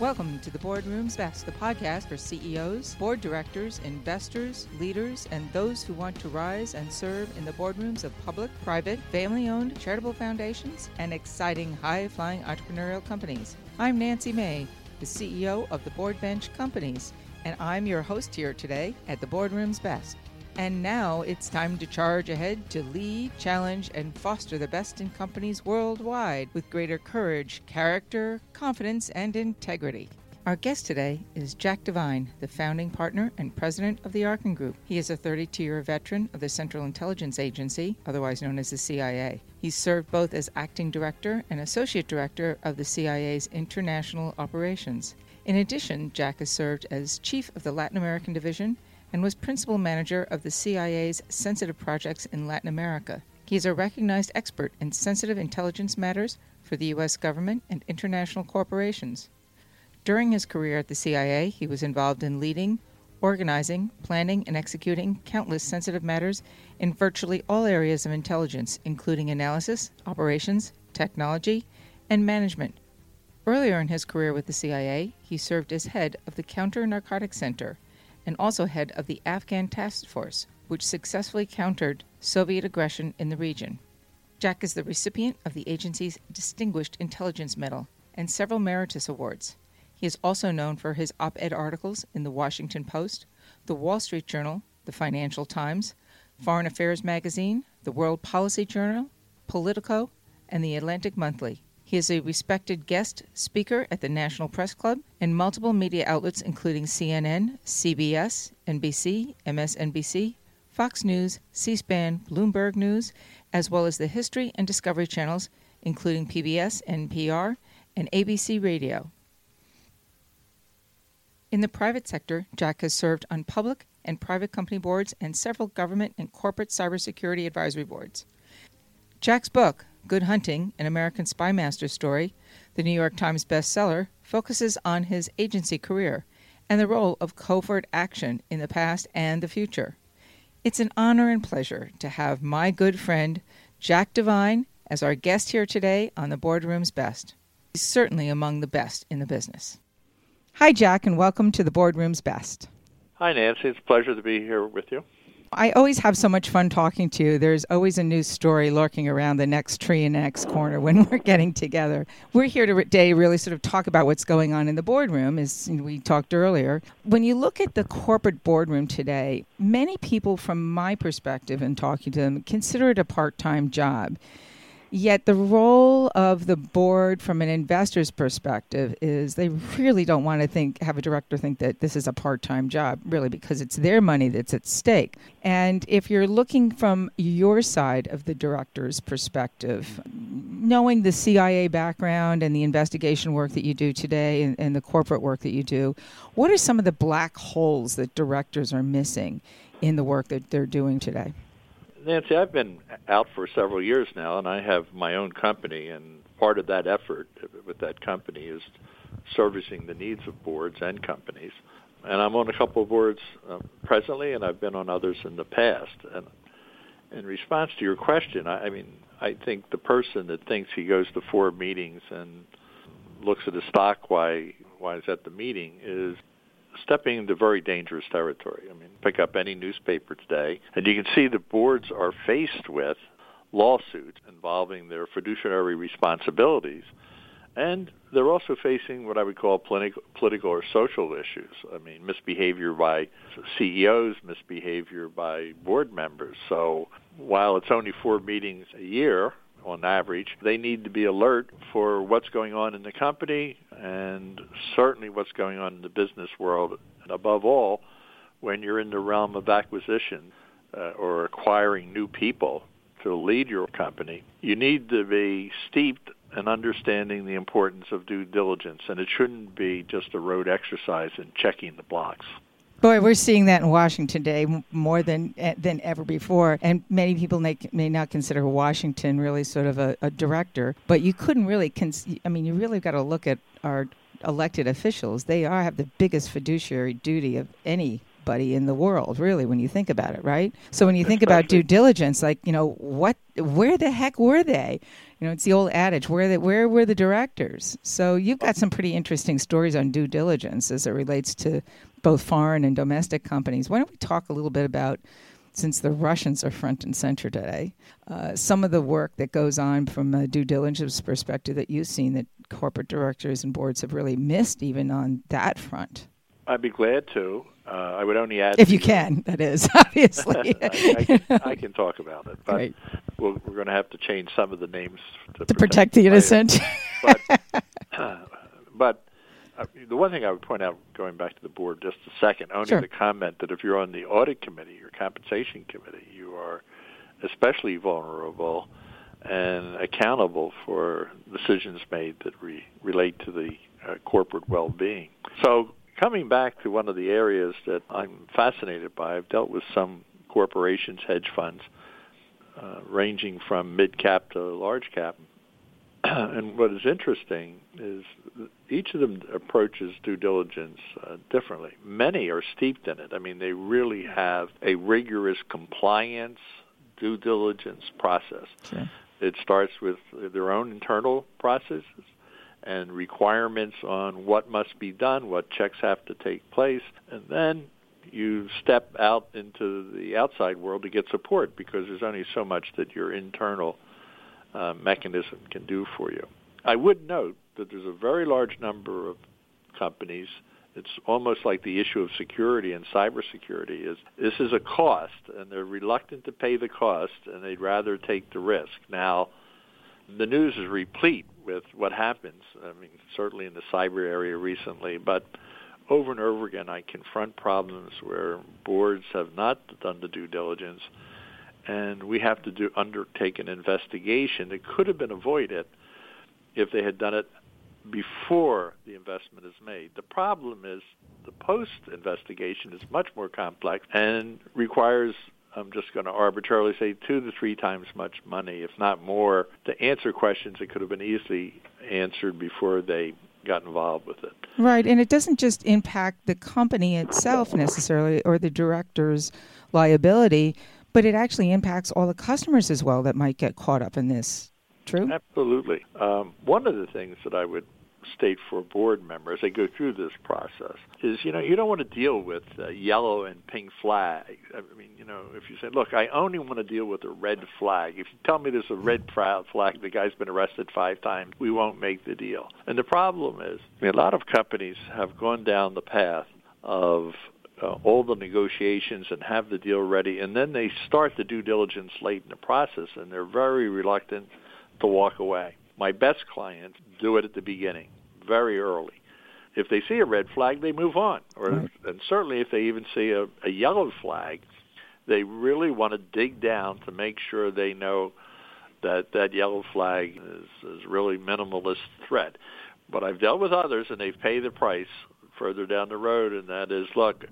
Welcome to The Boardrooms Best, the podcast for CEOs, board directors, investors, leaders, and those who want to rise and serve in the boardrooms of public, private, family-owned, charitable foundations, and exciting, high-flying entrepreneurial companies. I'm Nancy May, the CEO of The BoardBench Companies, and I'm your host here today at The Boardrooms Best. And now it's time to charge ahead to lead, challenge, and foster the best in companies worldwide with greater courage, character, confidence, and integrity. Our guest today is Jack Devine, the founding partner and president of the Arkin Group. He is a 32-year veteran of the Central Intelligence Agency, otherwise known as the CIA. He served both as acting director and associate director of the CIA's international operations. In addition, Jack has served as chief of the Latin American division and was principal manager of the CIA's sensitive projects in Latin America. He is a recognized expert in sensitive intelligence matters for the U.S. government and international corporations. During his career at the CIA, he was involved in leading, organizing, planning, and executing countless sensitive matters in virtually all areas of intelligence, including analysis, operations, technology, and management. Earlier in his career with the CIA, he served as head of the Counter-Narcotic Center, and also head of the Afghan Task Force, which successfully countered Soviet aggression in the region. Jack is the recipient of the agency's Distinguished Intelligence Medal and several meritorious awards. He is also known for his op-ed articles in The Washington Post, The Wall Street Journal, The Financial Times, Foreign Affairs Magazine, The World Policy Journal, Politico, and The Atlantic Monthly. He is a respected guest speaker at the National Press Club and multiple media outlets including CNN, CBS, NBC, MSNBC, Fox News, C-SPAN, Bloomberg News, as well as the History and Discovery channels including PBS, NPR, and ABC Radio. In the private sector, Jack has served on public and private company boards and several government and corporate cybersecurity advisory boards. Jack's book, Good Hunting, an American Spymaster Story, the New York Times bestseller, focuses on his agency career and the role of covert action in the past and the future. It's an honor and pleasure to have my good friend Jack Devine as our guest here today on The Boardroom's Best. He's certainly among the best in the business. Hi, Jack, and welcome to The Boardroom's Best. Hi, Nancy. It's a pleasure to be here with you. I always have so much fun talking to you. There's always a news story lurking around the next tree and the next corner when we're getting together. We're here today really sort of talk about what's going on in the boardroom, as we talked earlier. When you look at the corporate boardroom today, many people, from my perspective and talking to them, consider it a part-time job. Yet the role of the board from an investor's perspective is they really don't want to have a director think that this is a part-time job, really, because it's their money that's at stake. And if you're looking from your side of the director's perspective, knowing the CIA background and the investigation work that you do today and the corporate work that you do, what are some of the black holes that directors are missing in the work that they're doing today? Nancy, I've been out for several years now, and I have my own company, and part of that effort with that company is servicing the needs of boards and companies. And I'm on a couple of boards presently, and I've been on others in the past. And in response to your question, I think the person that thinks he goes to four meetings and looks at a stock while he's at the meeting is stepping into very dangerous territory. Pick up any newspaper today, and you can see the boards are faced with lawsuits involving their fiduciary responsibilities, and they're also facing what I would call political or social issues. Misbehavior by CEOs, misbehavior by board members. So while it's only four meetings a year, on average, they need to be alert for what's going on in the company and certainly what's going on in the business world. And above all, when you're in the realm of acquisition or acquiring new people to lead your company, you need to be steeped in understanding the importance of due diligence. And it shouldn't be just a rote exercise in checking the blocks. Boy, we're seeing that in Washington today more than ever before. And many people may not consider Washington really sort of a director, but you couldn't really, you really got to look at our elected officials. They have the biggest fiduciary duty of anybody in the world, really, when you think about it, right? So when you think about due diligence, where the heck were they? You know, it's the old adage, where were the directors? So you've got some pretty interesting stories on due diligence as it relates to both foreign and domestic companies. Why don't we talk a little bit about, since the Russians are front and center today, some of the work that goes on from a due diligence perspective that you've seen that corporate directors and boards have really missed even on that front? I'd be glad to. I would only add... If you can, that is, obviously. I can talk about it, but right. We're going to have to change some of the names to protect the innocent. But the one thing I would point out, going back to the board just a second, only sure. The comment that if you're on the audit committee or compensation committee, you are especially vulnerable and accountable for decisions made that relate to the corporate well-being. So... coming back to one of the areas that I'm fascinated by, I've dealt with some corporations, hedge funds, ranging from mid-cap to large-cap. And what is interesting is each of them approaches due diligence differently. Many are steeped in it. I mean, they really have a rigorous compliance due diligence process. Okay. It starts with their own internal processes and requirements on what must be done, what checks have to take place, and then you step out into the outside world to get support because there's only so much that your internal mechanism can do for you. I would note that there's a very large number of companies. It's almost like the issue of security and cybersecurity is this is a cost, and they're reluctant to pay the cost, and they'd rather take the risk. Now, the news is replete with what happens, I mean, certainly in the cyber area recently, but over and over again I confront problems where boards have not done the due diligence, and we have to undertake an investigation that could have been avoided if they had done it before the investment is made. The problem is the post-investigation is much more complex and requires... I'm just going to arbitrarily say 2 to 3 times much money, if not more, to answer questions that could have been easily answered before they got involved with it. Right, and it doesn't just impact the company itself necessarily or the director's liability, but it actually impacts all the customers as well that might get caught up in this. True? Absolutely. One of the things that I would state for board members, they go through this process, is, you know, you don't want to deal with yellow and pink flag. I mean, you know, if you say, look, I only want to deal with a red flag. If you tell me there's a red flag, the guy's been arrested 5 times, we won't make the deal. And the problem is, I mean, a lot of companies have gone down the path of all the negotiations and have the deal ready, and then they start the due diligence late in the process, and they're very reluctant to walk away. My best clients do it at the beginning, very early. If they see a red flag, they move on. And certainly if they even see a yellow flag, they really want to dig down to make sure they know that that yellow flag is really minimalist threat. But I've dealt with others, and they pay the price further down the road, and that is, look,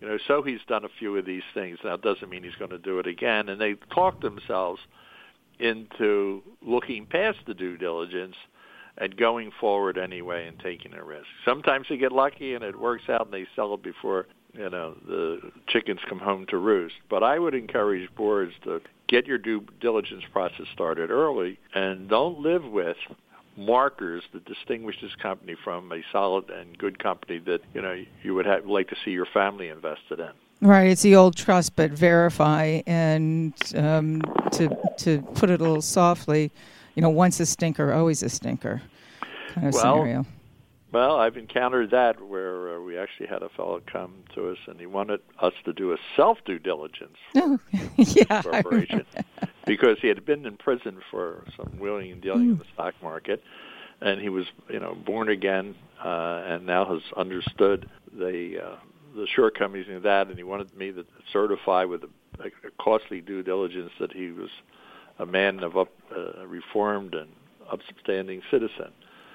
you know, so he's done a few of these things. Now, it doesn't mean he's going to do it again. And they talk themselves into looking past the due diligence and going forward anyway and taking a risk. Sometimes they get lucky and it works out and they sell it before, you know, the chickens come home to roost. But I would encourage boards to get your due diligence process started early and don't live with markers that distinguish this company from a solid and good company that, you know, you would have like to see your family invested in. Right, it's the old trust but verify, and to put it a little softly, you know, once a stinker, always a stinker kind of scenario. Well, I've encountered that where we actually had a fellow come to us and he wanted us to do a self-due diligence for yeah, corporation because he had been in prison for some wheeling and dealing in the stock market. And he was, you know, born again and now has understood the shortcomings in that, and he wanted me to certify with a costly due diligence that he was a man of a reformed and upstanding citizen.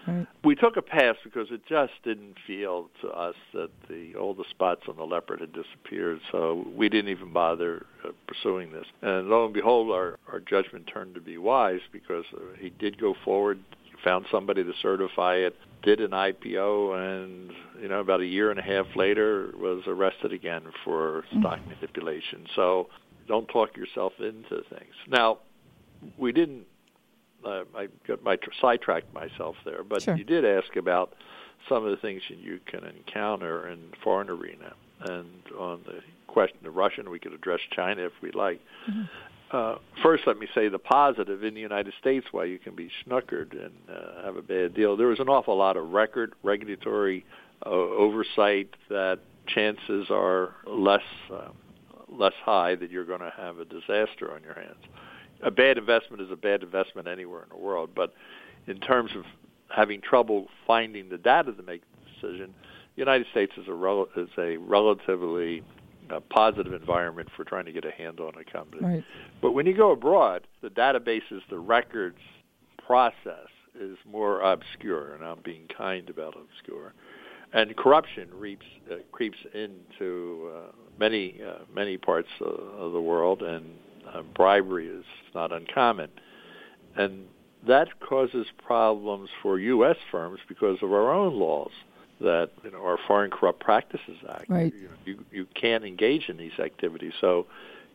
Right. We took a pass because it just didn't feel to us that all the spots on the leopard had disappeared, so we didn't even bother pursuing this. And lo and behold, our judgment turned to be wise because he did go forward, found somebody to certify it, did an IPO, and, you know, about a year and a half later was arrested again for stock manipulation. So don't talk yourself into things. Now, we didn't I sidetracked myself there, but sure. You did ask about some of the things you can encounter in the foreign arena. And on the question of Russia, we could address China if we like. Mm-hmm. First, let me say the positive in the United States, why you can be snookered and have a bad deal. There was an awful lot of regulatory oversight that chances are less high that you're going to have a disaster on your hands. A bad investment is a bad investment anywhere in the world, but in terms of having trouble finding the data to make the decision, the United States is a relatively positive environment for trying to get a handle on a company. Right. But when you go abroad, the databases, the records process is more obscure, and I'm being kind about obscure. And corruption creeps into many parts of the world, and bribery is not uncommon. And that causes problems for U.S. firms because of our own laws that, our Foreign Corrupt Practices Act. Right. You can't engage in these activities. So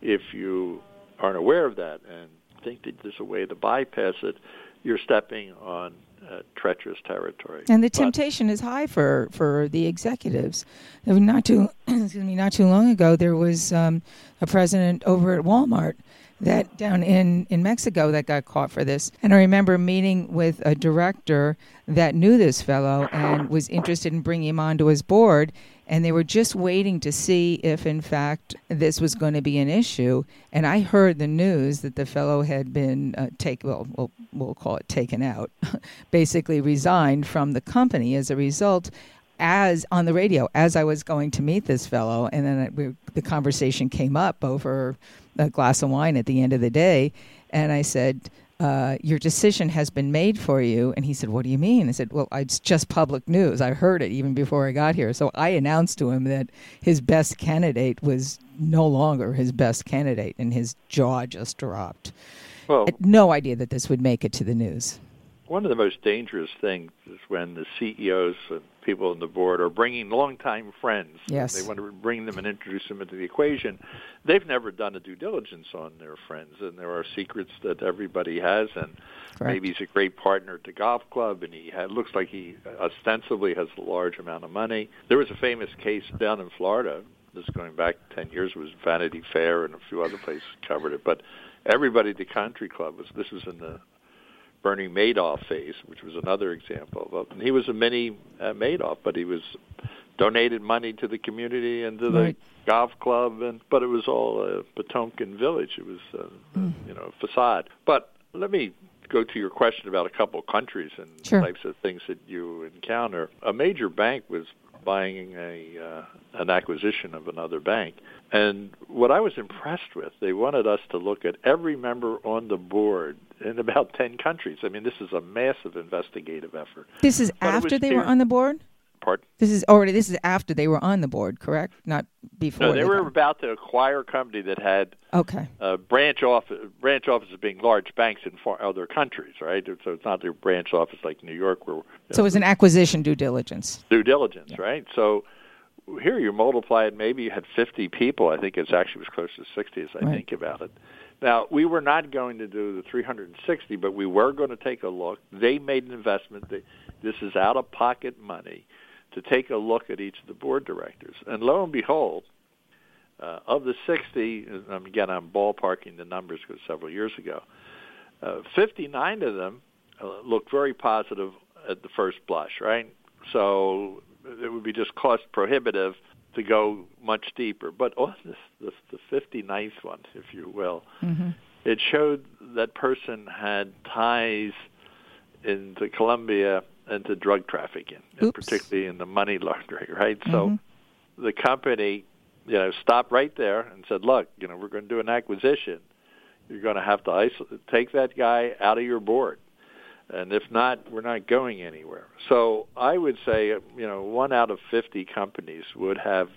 if you aren't aware of that and think that there's a way to bypass it, you're stepping on treacherous territory. And the temptation is high for the executives. Not too long ago, there was a president over at Walmart that down in Mexico that got caught for this. And I remember meeting with a director that knew this fellow and was interested in bringing him onto his board. And they were just waiting to see if, in fact, this was going to be an issue. And I heard the news that the fellow had been we'll call it taken out, basically resigned from the company as a result, as on the radio, as I was going to meet this fellow. And then the conversation came up over a glass of wine at the end of the day. And I said, your decision has been made for you. And he said, what do you mean? I said, well, it's just public news. I heard it even before I got here. So I announced to him that his best candidate was no longer his best candidate, and his jaw just dropped. Well, I had no idea that this would make it to the news. One of the most dangerous things is when the CEOs and people on the board are bringing longtime friends. Yes. They want to bring them and introduce them into the equation. They've never done a due diligence on their friends, and there are secrets that everybody has, and correct. Maybe he's a great partner at the golf club, and he looks like he ostensibly has a large amount of money. There was a famous case down in Florida, this going back 10 years, was Vanity Fair, and a few other places covered it, but everybody at the country club was in the Bernie Madoff phase, which was another example of it. And he was a mini Madoff, but he was donated money to the community and to the right. golf club, but it was all a Potemkin village. It was, facade. But let me go to your question about a couple of countries and sure. types of things that you encounter. A major bank was buying an acquisition of another bank. And what I was impressed with, they wanted us to look at every member on the board in about 10 countries. I mean, this is a massive investigative effort. This is after they were on the board? Pardon? This is after they were on the board, correct? Not before. No, they were about to acquire a company that had branch offices being large banks in other countries, right? So it's not their branch office like New York. Where So it was an acquisition due diligence. Due diligence, yeah. Right? So here you multiply it. Maybe you had 50 people. I think it actually was close to 60 as I right. think about it. Now, we were not going to do the 360, but we were going to take a look. They made an investment. This is out-of-pocket money. To take a look at each of the board directors. And lo and behold, of the 60, again, I'm ballparking the numbers because several years ago, 59 of them looked very positive at the first blush, right? So it would be just cost prohibitive to go much deeper. But the 59th one, if you will, mm-hmm. it showed that person had ties into Colombia and to drug trafficking, and particularly in the money laundering, right? Mm-hmm. So the company, stopped right there and said, look, we're going to do an acquisition. You're going to have to take that guy out of your board. And if not, we're not going anywhere. So I would say, one out of 50 companies would have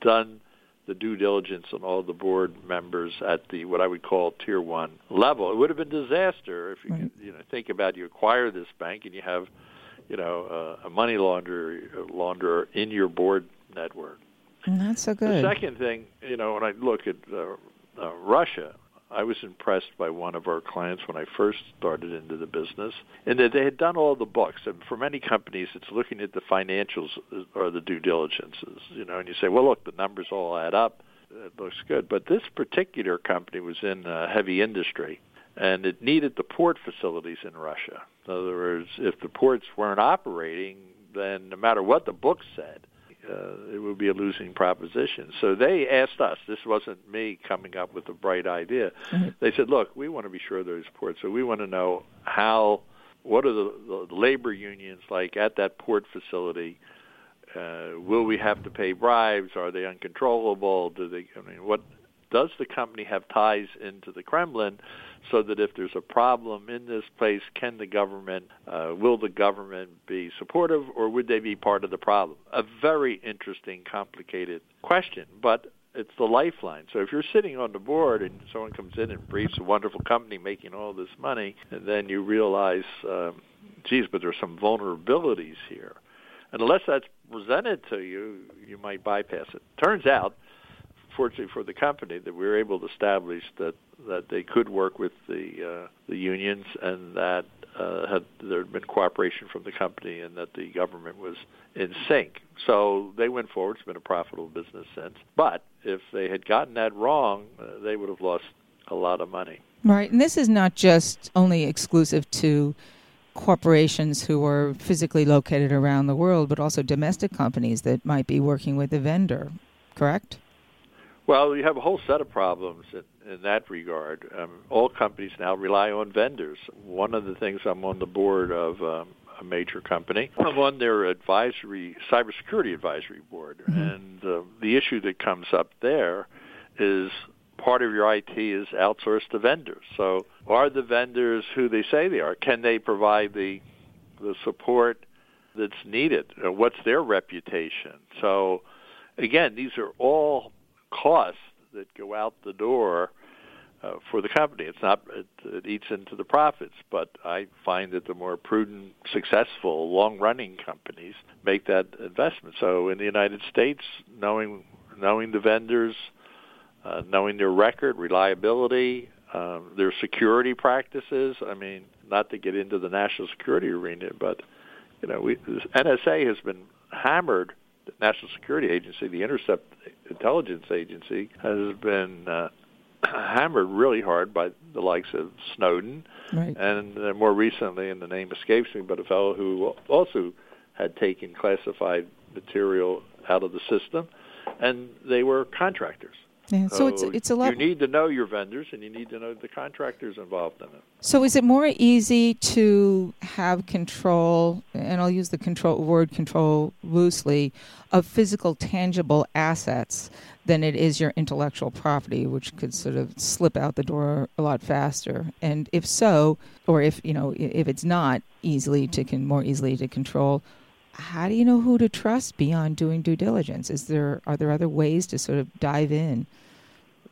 done the due diligence on all the board members at the what I would call tier one level. It would have been disaster if you right. could, think about you acquire this bank and you have a money launderer in your board network. Not so good. The second thing, when I look at Russia, I was impressed by one of our clients when I first started into the business, and that they had done all the books. And for many companies, it's looking at the financials or the due diligences, you know, and you say, well, look, the numbers all add up. It looks good. But this particular company was in heavy industry, and it needed the port facilities in Russia. In other words, if the ports weren't operating, then no matter what the book said, it would be a losing proposition. So they asked us. This wasn't me coming up with a bright idea. Mm-hmm. They said, look, we want to be sure those ports. So we want to know what are the labor unions like at that port facility? Will we have to pay bribes? Are they uncontrollable? Does the company have ties into the Kremlin so that if there's a problem in this place, will the government be supportive, or would they be part of the problem? A very interesting, complicated question, but it's the lifeline. So if you're sitting on the board and someone comes in and briefs a wonderful company making all this money, and then you realize, but there's some vulnerabilities here. And unless that's presented to you, you might bypass it. Turns out, fortunately for the company, that we were able to establish that they could work with the unions, and that there had been cooperation from the company, and that the government was in sync. So they went forward. It's been a profitable business since. But if they had gotten that wrong, they would have lost a lot of money. Right. And this is not just only exclusive to corporations who are physically located around the world, but also domestic companies that might be working with the vendor, correct? Well, you have a whole set of problems in that regard. All companies now rely on vendors. One of the things, I'm on the board of a major company. I'm on their cybersecurity advisory board. Mm-hmm. And the issue that comes up there is part of your IT is outsourced to vendors. So are the vendors who they say they are? Can they provide the support that's needed? What's their reputation? So, again, these are all costs that go out the door for the company. It eats into the profits, but I find that the more prudent, successful, long-running companies make that investment. So in the United States, knowing the vendors, knowing their record, reliability, their security practices. I mean, not to get into the national security arena, but you know, NSA has been hammered. The National Security Agency, the Intercept Intelligence Agency, has been hammered really hard by the likes of Snowden, right. And more recently, and the name escapes me, but a fellow who also had taken classified material out of the system, and they were contractors. Yeah, so it's a lot. You need to know your vendors, and you need to know the contractors involved in it. So is it more easy to have control, and I'll use the word control loosely, of physical, tangible assets than it is your intellectual property, which could sort of slip out the door a lot faster? And if so, or if it's not more easily to control, how do you know who to trust beyond doing due diligence? Are there other ways to sort of dive in?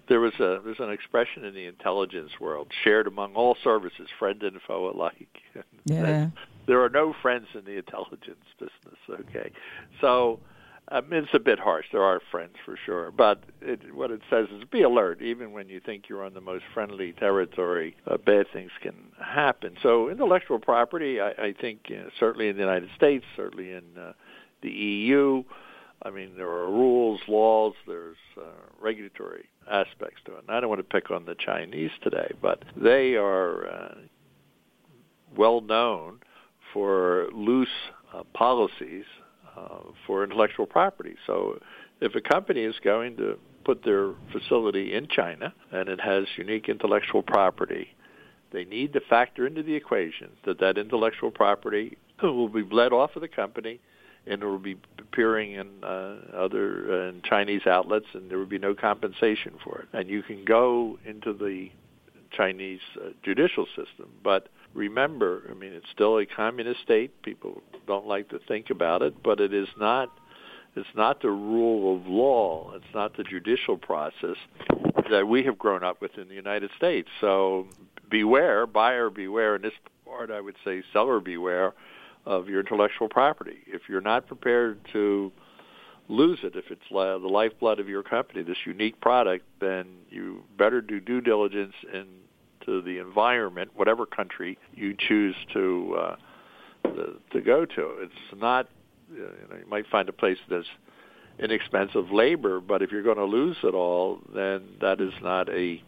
There's an expression in the intelligence world, shared among all services, friend and foe alike. Yeah. And there are no friends in the intelligence business, okay? So it's a bit harsh. There are friends for sure. But what it says is be alert. Even when you think you're on the most friendly territory, bad things can happen. So intellectual property, I think, certainly in the United States, certainly in the EU, I mean, there are rules, laws, there's regulatory aspects to it. And I don't want to pick on the Chinese today, but they are well known for loose policies for intellectual property. So if a company is going to put their facility in China and it has unique intellectual property, they need to factor into the equation that intellectual property will be bled off of the company, and it will be appearing in other Chinese outlets, and there will be no compensation for it. And you can go into the Chinese judicial system, but remember, I mean, it's still a communist state. People don't like to think about it, but it is not. It's not the rule of law. It's not the judicial process that we have grown up with in the United States. So beware, buyer beware. In this part, I would say seller beware of your intellectual property. If you're not prepared to lose it. If it's the lifeblood of your company, this unique product, then you better do due diligence into the environment, whatever country you choose to go to. It's not, you might find a place that's inexpensive labor, but if you're going to lose it all, then that is not a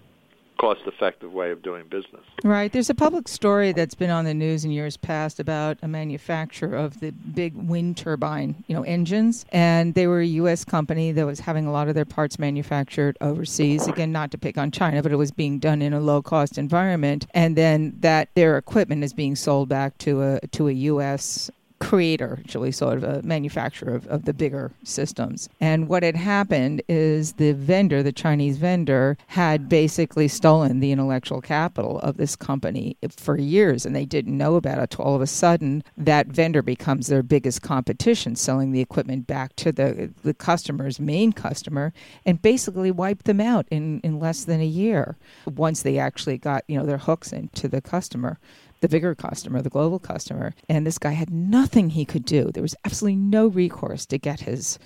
cost-effective way of doing business. Right. There's a public story that's been on the news in years past about a manufacturer of the big wind turbine, engines, and they were a U.S. company that was having a lot of their parts manufactured overseas. Again, not to pick on China, but it was being done in a low-cost environment, and then that their equipment is being sold back to a U.S. creator, actually, sort of a manufacturer of the bigger systems. And what had happened is the Chinese vendor, had basically stolen the intellectual capital of this company for years, and they didn't know about it. All of a sudden, that vendor becomes their biggest competition, selling the equipment back to the customer's main customer, and basically wiped them out in less than a year, once they actually got their hooks into the customer. The bigger customer, the global customer, and this guy had nothing he could do. There was absolutely no recourse to get his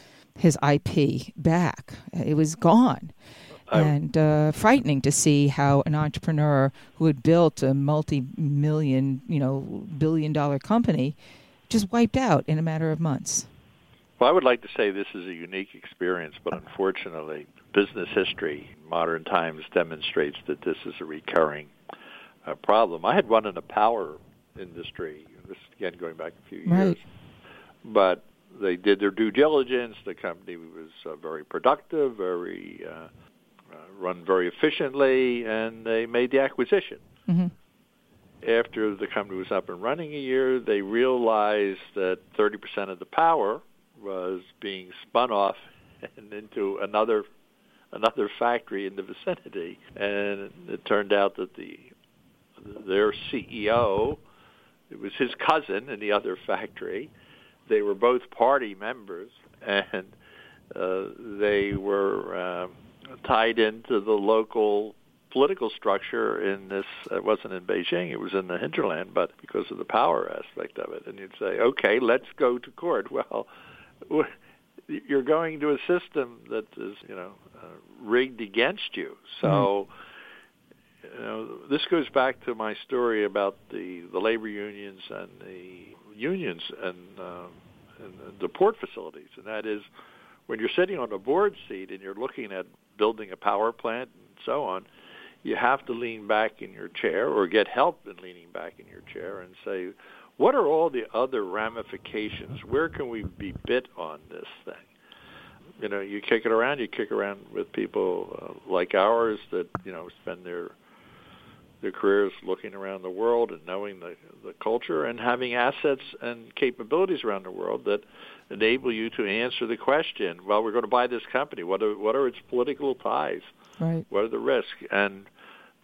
IP back. It was gone. And frightening to see how an entrepreneur who had built a multi-million, billion-dollar company just wiped out in a matter of months. Well, I would like to say this is a unique experience, but unfortunately, business history in modern times demonstrates that this is a recurring problem. I had one in the power industry, this again going back a few years, right. But they did their due diligence. The company was very productive, very run very efficiently, and they made the acquisition. Mm-hmm. After the company was up and running a year, they realized that 30% of the power was being spun off and into another factory in the vicinity, and it turned out that their CEO, it was his cousin in the other factory. They were both party members, and they were tied into the local political structure in this. It wasn't in Beijing. It was in the hinterland, but because of the power aspect of it. And you'd say, okay, let's go to court. Well, you're going to a system that is, rigged against you. So... Mm-hmm. This goes back to my story about the labor unions and the unions and the port facilities. And that is, when you're sitting on a board seat and you're looking at building a power plant and so on, you have to lean back in your chair or get help in leaning back in your chair and say, what are all the other ramifications? Where can we be bit on this thing? You kick it around. You kick around with people like ours that, spend their careers looking around the world and knowing the culture and having assets and capabilities around the world that enable you to answer the question, well, we're going to buy this company. What are its political ties? Right. What are the risks? And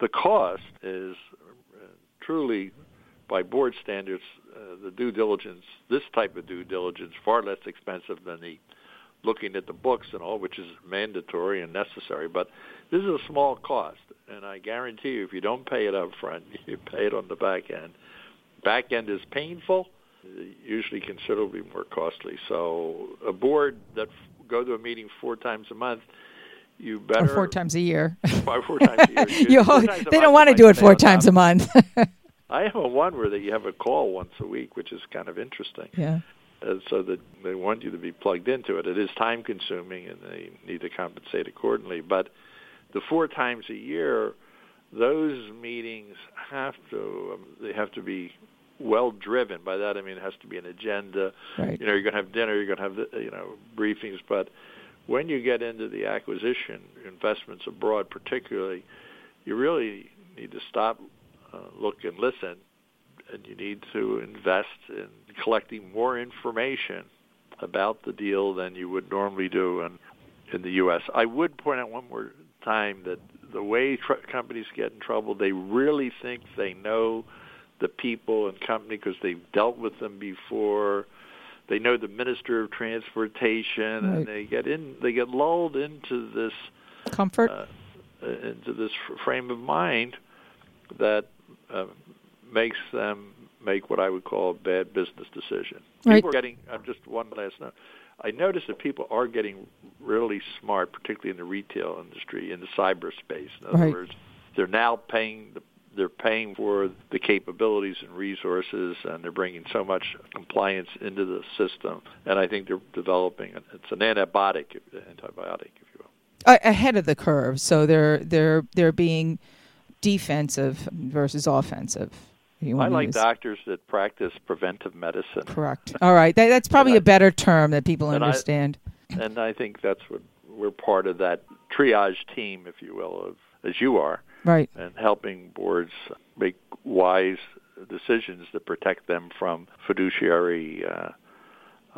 the cost is truly, by board standards, the due diligence, this type of due diligence, far less expensive than the looking at the books and all, which is mandatory and necessary. But this is a small cost, and I guarantee you if you don't pay it up front, you pay it on the back end. Back end is painful, usually considerably more costly. So a board that go to a meeting four times a month, you better... Or 4 times a year. Four times a year. They don't want to do it 4 times a month. I have a one where you have a call once a week, which is kind of interesting. Yeah. So that they want you to be plugged into it. It is time-consuming, and they need to compensate accordingly. But the 4 times a year, those meetings have to be well driven. By that I mean it has to be an agenda. Right. You're going to have dinner. You're going to have briefings. But when you get into the acquisition investments abroad, particularly, you really need to stop, look, and listen. And you need to invest in collecting more information about the deal than you would normally do in the U.S. I would point out one more time that the way companies get in trouble, they really think they know the people and company because they've dealt with them before. They know the Minister of Transportation, right. And they get lulled into this comfort, into this frame of mind that. Makes them make what I would call a bad business decision. Right. People are getting, just one last note, I notice that people are getting really smart, particularly in the retail industry, in the cyberspace. In other words, they're now paying they're paying for the capabilities and resources, and they're bringing so much compliance into the system. And I think they're developing, it's an antibiotic, if you will. Ahead of the curve, so they're being defensive versus offensive. I like doctors that practice preventive medicine. Correct. All right, that's probably a better term that people understand. And I think that's what we're part of, that triage team, if you will, of, as you are, right? And helping boards make wise decisions that protect them from fiduciary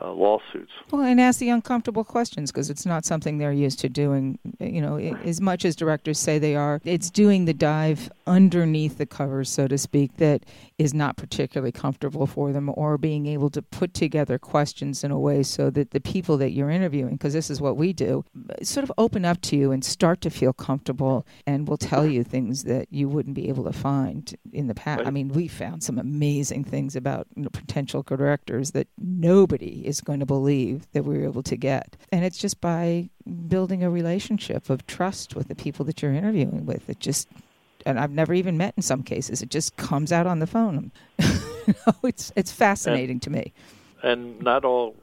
lawsuits. Well, and ask the uncomfortable questions, because it's not something they're used to doing. You know, as much as directors say they are, it's doing the dive underneath the covers, so to speak, that is not particularly comfortable for them, or being able to put together questions in a way so that the people that you're interviewing, because this is what we do, sort of open up to you and start to feel comfortable and will tell you things that you wouldn't be able to find in the past. Right. I mean, we found some amazing things about potential directors that nobody is going to believe that we were able to get. And it's just by building a relationship of trust with the people that you're interviewing with. It just, and I've never even met in some cases, it just comes out on the phone. It's fascinating to me. And not all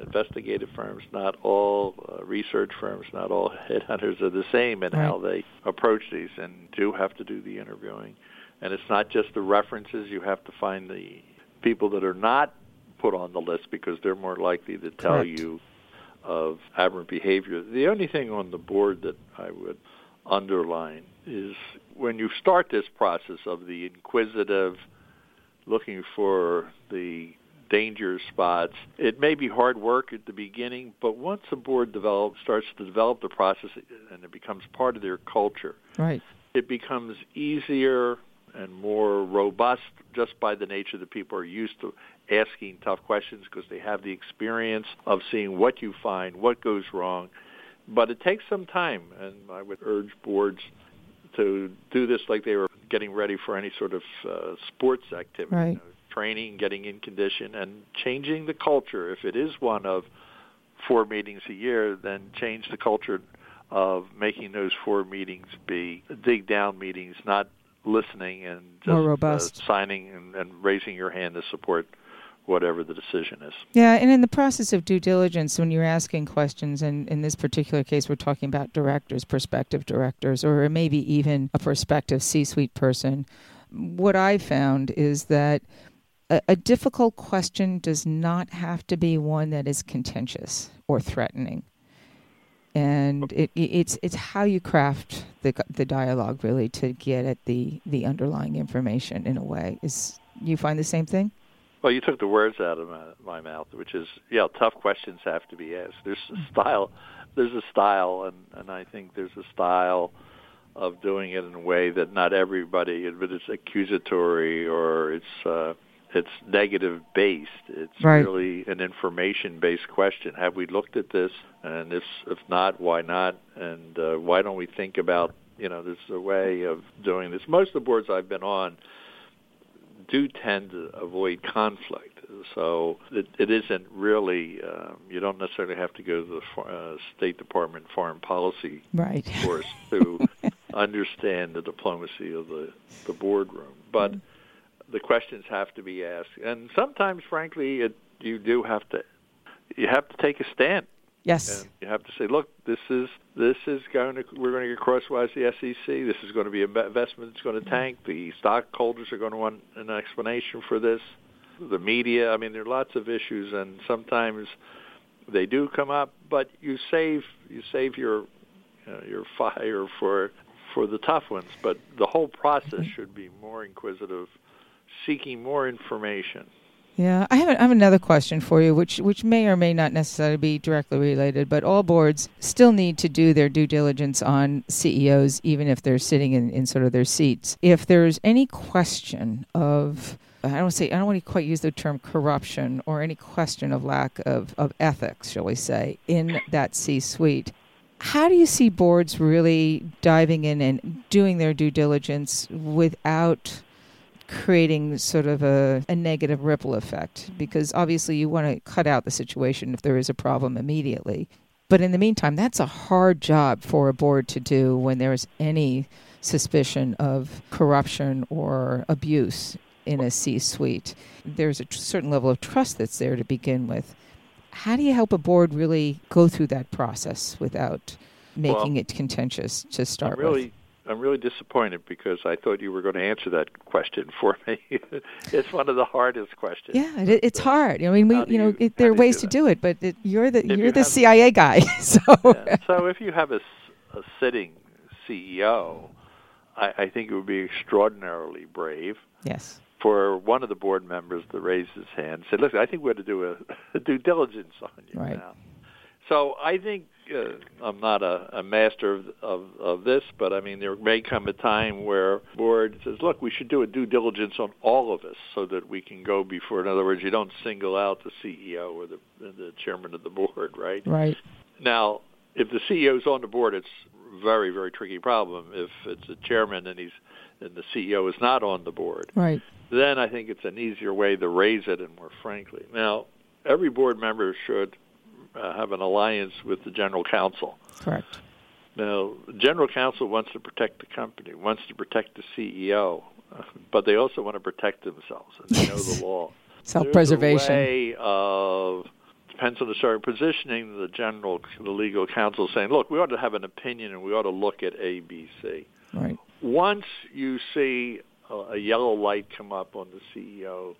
investigative firms, not all research firms, not all headhunters are the same in how they approach these, and do have to do the interviewing. And it's not just the references. You have to find the people that are not put on the list, because they're more likely to tell you of aberrant behavior. The only thing on the board that I would underline is when you start this process of the inquisitive, looking for the danger spots, it may be hard work at the beginning, but once a board starts to develop the process and it becomes part of their culture, it becomes easier and more robust just by the nature that people are used to asking tough questions, because they have the experience of seeing what you find, what goes wrong. But it takes some time, and I would urge boards to do this like they were getting ready for any sort of sports activity, you know, training, getting in condition, and changing the culture. If it is one of 4 meetings a year, then change the culture of making those 4 meetings be dig down meetings, not listening and just more robust. Signing and raising your hand to support whatever the decision is. Yeah, and in the process of due diligence, when you're asking questions, and in this particular case we're talking about directors, prospective directors, or maybe even a prospective C-suite person, what I found is that a difficult question does not have to be one that is contentious or threatening. And it's how you craft the dialogue, really, to get at the underlying information in a way. You find the same thing? Well, you took the words out of my mouth, which is, tough questions have to be asked. There's a style, and I think there's a style of doing it in a way that not everybody, but it's accusatory or it's negative-based. It's really an information-based question. Have we looked at this? And if not, why not? And why don't we think about, there's a way of doing this. Most of the boards I've been on do tend to avoid conflict. So it isn't really, you don't necessarily have to go to the State Department Foreign Policy course to understand the diplomacy of the boardroom. But the questions have to be asked, and sometimes, frankly, you have to take a stand. Yes, and you have to say, look, we're going to get crosswise the SEC. This is going to be an investment that's going to tank. The stockholders are going to want an explanation for this. The media, I mean, there are lots of issues, and sometimes they do come up. But you save your fire for the tough ones. But the whole process should be more inquisitive, seeking more information. Yeah, I have another question for you, which may or may not necessarily be directly related, but all boards still need to do their due diligence on CEOs, even if they're sitting in sort of their seats. If there's any question of, I don't want to quite use the term corruption, or any question of lack of ethics, shall we say, in that C-suite, how do you see boards really diving in and doing their due diligence without creating sort of a negative ripple effect, because obviously you want to cut out the situation if there is a problem immediately. But in the meantime, that's a hard job for a board to do when there is any suspicion of corruption or abuse in a C-suite. There's a certain level of trust that's there to begin with. How do you help a board really go through that process without making it contentious to start with? I'm really disappointed because I thought you were going to answer that question for me. It's one of the hardest questions. Yeah, it's hard. I mean, there are ways to do it, but you're the CIA guy. So, yeah. So if you have a sitting CEO, I think it would be extraordinarily brave. Yes. For one of the board members to raise his hand and say, "Listen, I think we ought to do a due diligence on you right now." So I think I'm not a master of this, but I mean, there may come a time where the board says, "Look, we should do a due diligence on all of us so that we can go before." In other words, you don't single out the CEO or the chairman of the board, right? Right. Now, if the CEO's on the board, it's a very, very tricky problem. If it's a chairman and the CEO is not on the board, right, then I think it's an easier way to raise it and more frankly. Now, every board member should have an alliance with the general counsel. Correct. Now, the general counsel wants to protect the company, wants to protect the CEO, but they also want to protect themselves, and they know the law. Self-preservation. There's a way of, depends on the sort of positioning, the legal counsel saying, look, we ought to have an opinion and we ought to look at ABC. Right. Once you see a yellow light come up on the CEO,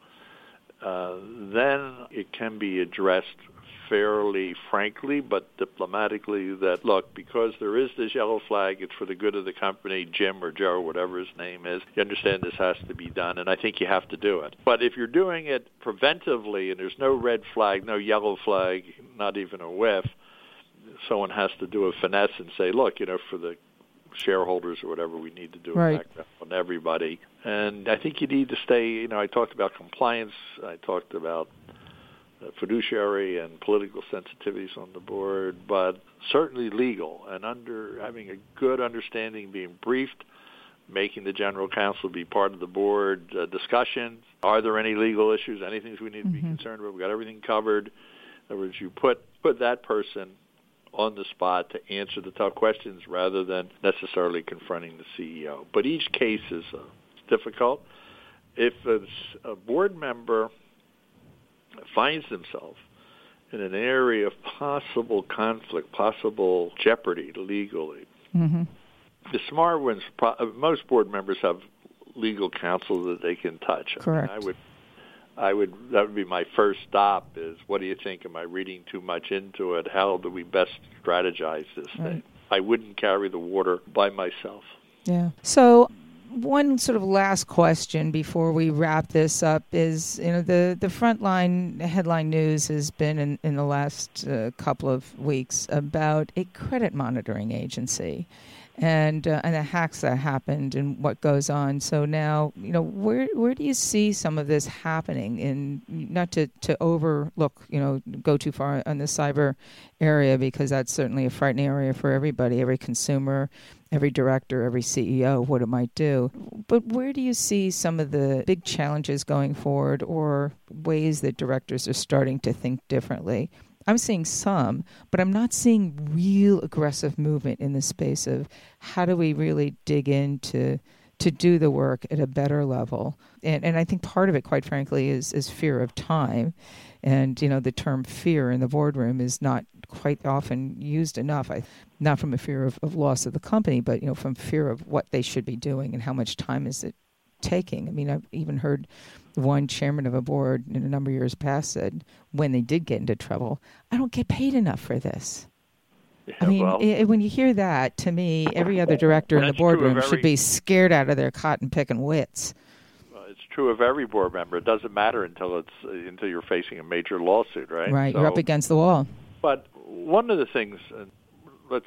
then it can be addressed fairly frankly, but diplomatically, that, look, because there is this yellow flag, it's for the good of the company, Jim or Joe, whatever his name is. You understand this has to be done, and I think you have to do it. But if you're doing it preventively and there's no red flag, no yellow flag, not even a whiff, someone has to do a finesse and say, look, for the shareholders or whatever, we need to do a background on everybody. And I think you need to stay, I talked about compliance, I talked about fiduciary and political sensitivities on the board, but certainly legal and having a good understanding, being briefed, making the general counsel be part of the board discussions. Are there any legal issues, anything we need to be concerned about? We've got everything covered. In other words, you put that person on the spot to answer the tough questions rather than necessarily confronting the CEO. But each case is difficult. If a board member finds himself in an area of possible conflict, possible jeopardy legally, the smart ones, most board members have legal counsel that they can touch. Correct. I would. That would be my first stop is, what do you think? Am I reading too much into it? How do we best strategize this thing? I wouldn't carry the water by myself. Yeah. So one sort of last question before we wrap this up is, the frontline headline news has been in the last couple of weeks about a credit monitoring agency and the hacks that happened and what goes on. So now, where do you see some of this happening? And not to overlook, go too far on the cyber area, because that's certainly a frightening area for everybody, every consumer, every director, every CEO, what it might do. But where do you see some of the big challenges going forward, or ways that directors are starting to think differently? I'm seeing some, but I'm not seeing real aggressive movement in the space of how do we really dig into to do the work at a better level. And I think part of it, quite frankly, is fear of time. And, the term fear in the boardroom is not quite often used enough. Not from a fear of loss of the company, but, from fear of what they should be doing and how much time is it taking. I mean, I've even heard one chairman of a board in a number of years past said, when they did get into trouble, I don't get paid enough for this. Yeah, I mean, when you hear that, to me, every other director in the boardroom should be scared out of their cotton-picking wits. Well, it's true of every board member. It doesn't matter until you're facing a major lawsuit, right? Right. So, you're up against the wall. But one of the things, and let's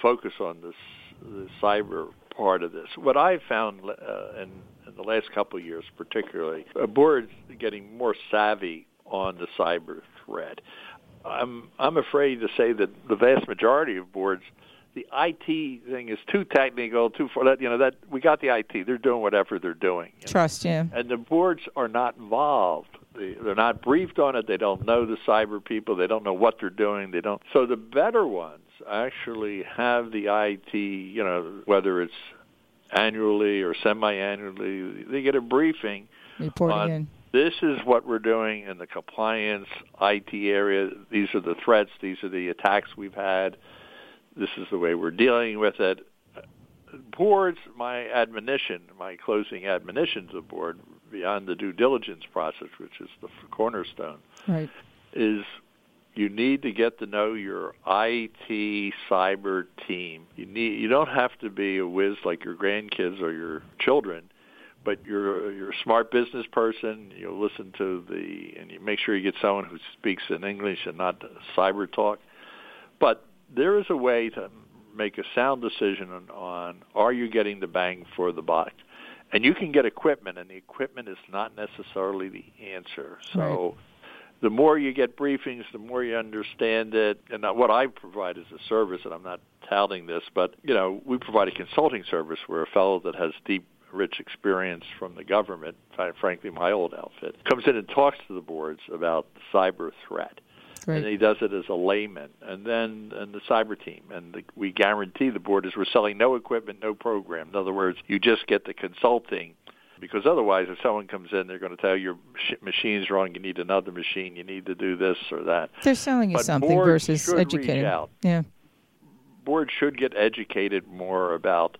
focus on the cyber part of this. What I've found in the last couple of years, particularly, boards getting more savvy on the cyber threat. I'm afraid to say that the vast majority of boards the IT thing is too technical, too far. You know, that we got the IT. They're doing whatever they're doing. Trust you. And the boards are not involved. They're not briefed on it. They don't know the cyber people. They don't know what they're doing. They don't. So the better ones actually have the IT, you know, whether it's annually or semi-annually, they get a briefing. Reporting in. This is what we're doing in the compliance IT area. These are the threats. These are the attacks we've had. This is the way we're dealing with it. Boards, my admonition, my closing admonition to the board, beyond the due diligence process, which is the cornerstone, right, is you need to get to know your IT cyber team. You don't have to be a whiz like your grandkids or your children, but you're a smart business person. You listen to and you make sure you get someone who speaks in English and not cyber talk. But there is a way to make a sound decision on are you getting the bang for the buck? And you can get equipment, and the equipment is not necessarily the answer. So right. The more you get briefings, the more you understand it. And what I provide is a service, and I'm not touting this, but, you know, we provide a consulting service where a fellow that has deep, rich experience from the government, frankly, my old outfit, comes in and talks to the boards about the cyber threat. Right. And he does it as a layman, and the cyber team. And we guarantee the board is we're selling no equipment, no program. In other words, you just get the consulting, because otherwise if someone comes in, they're going to tell you your machine's wrong, you need another machine, you need to do this or that. They're selling you something versus educating. Yeah. Boards should get educated more about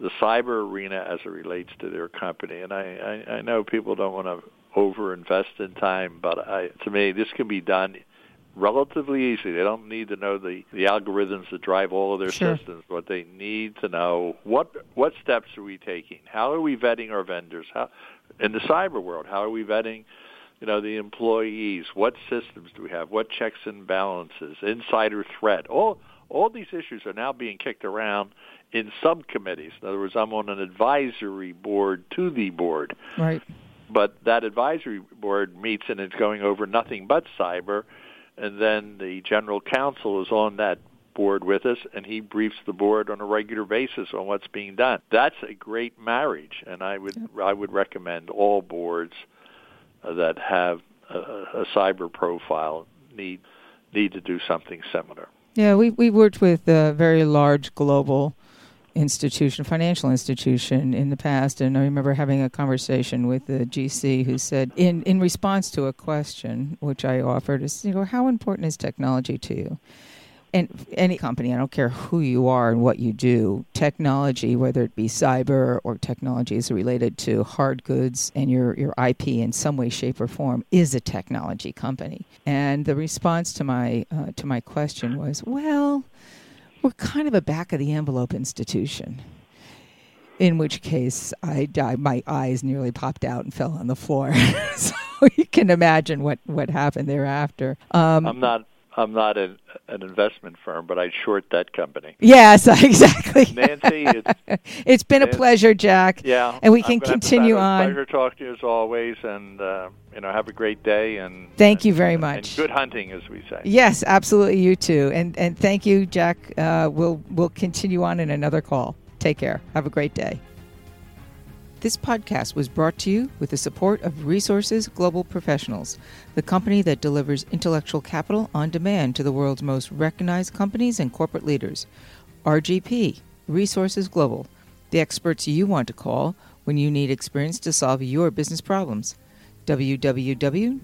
the cyber arena as it relates to their company. And I know people don't want to overinvest in time, but to me this can be done relatively easily. They don't need to know the algorithms that drive all of their sure. systems, but they need to know what steps are we taking? How are we vetting our vendors? How, in the cyber world, how are we vetting, you know, the employees? What systems do we have? What checks and balances? Insider threat? All these issues are now being kicked around in subcommittees. In other words, I'm on an advisory board to the board. Right. But that advisory board meets and it's going over nothing but cyber, and then the general counsel is on that board with us, and he briefs the board on a regular basis on what's being done. That's a great marriage, and I would recommend all boards that have a cyber profile need to do something similar. Yeah, we worked with a very large global financial institution in the past, and I remember having a conversation with the GC who said, in response to a question which I offered, is, you know, how important is technology to you? And any company, I don't care who you are and what you do, technology, whether it be cyber or technologies related to hard goods and your IP in some way, shape, or form, is a technology company. And the response to my question was, well, we're kind of a back-of-the-envelope institution, in which case my eyes nearly popped out and fell on the floor. So you can imagine what happened thereafter. I'm not an investment firm, but I short that company. Yes, exactly. Nancy, it's been a pleasure, Jack. Yeah, and we can continue on. Pleasure talking to you as always, and have a great day. And thank you very much. And good hunting, as we say. Yes, absolutely. You too, and thank you, Jack. We'll continue on in another call. Take care. Have a great day. This podcast was brought to you with the support of Resources Global Professionals, the company that delivers intellectual capital on demand to the world's most recognized companies and corporate leaders. RGP, Resources Global, the experts you want to call when you need experience to solve your business problems. www.rgp.com.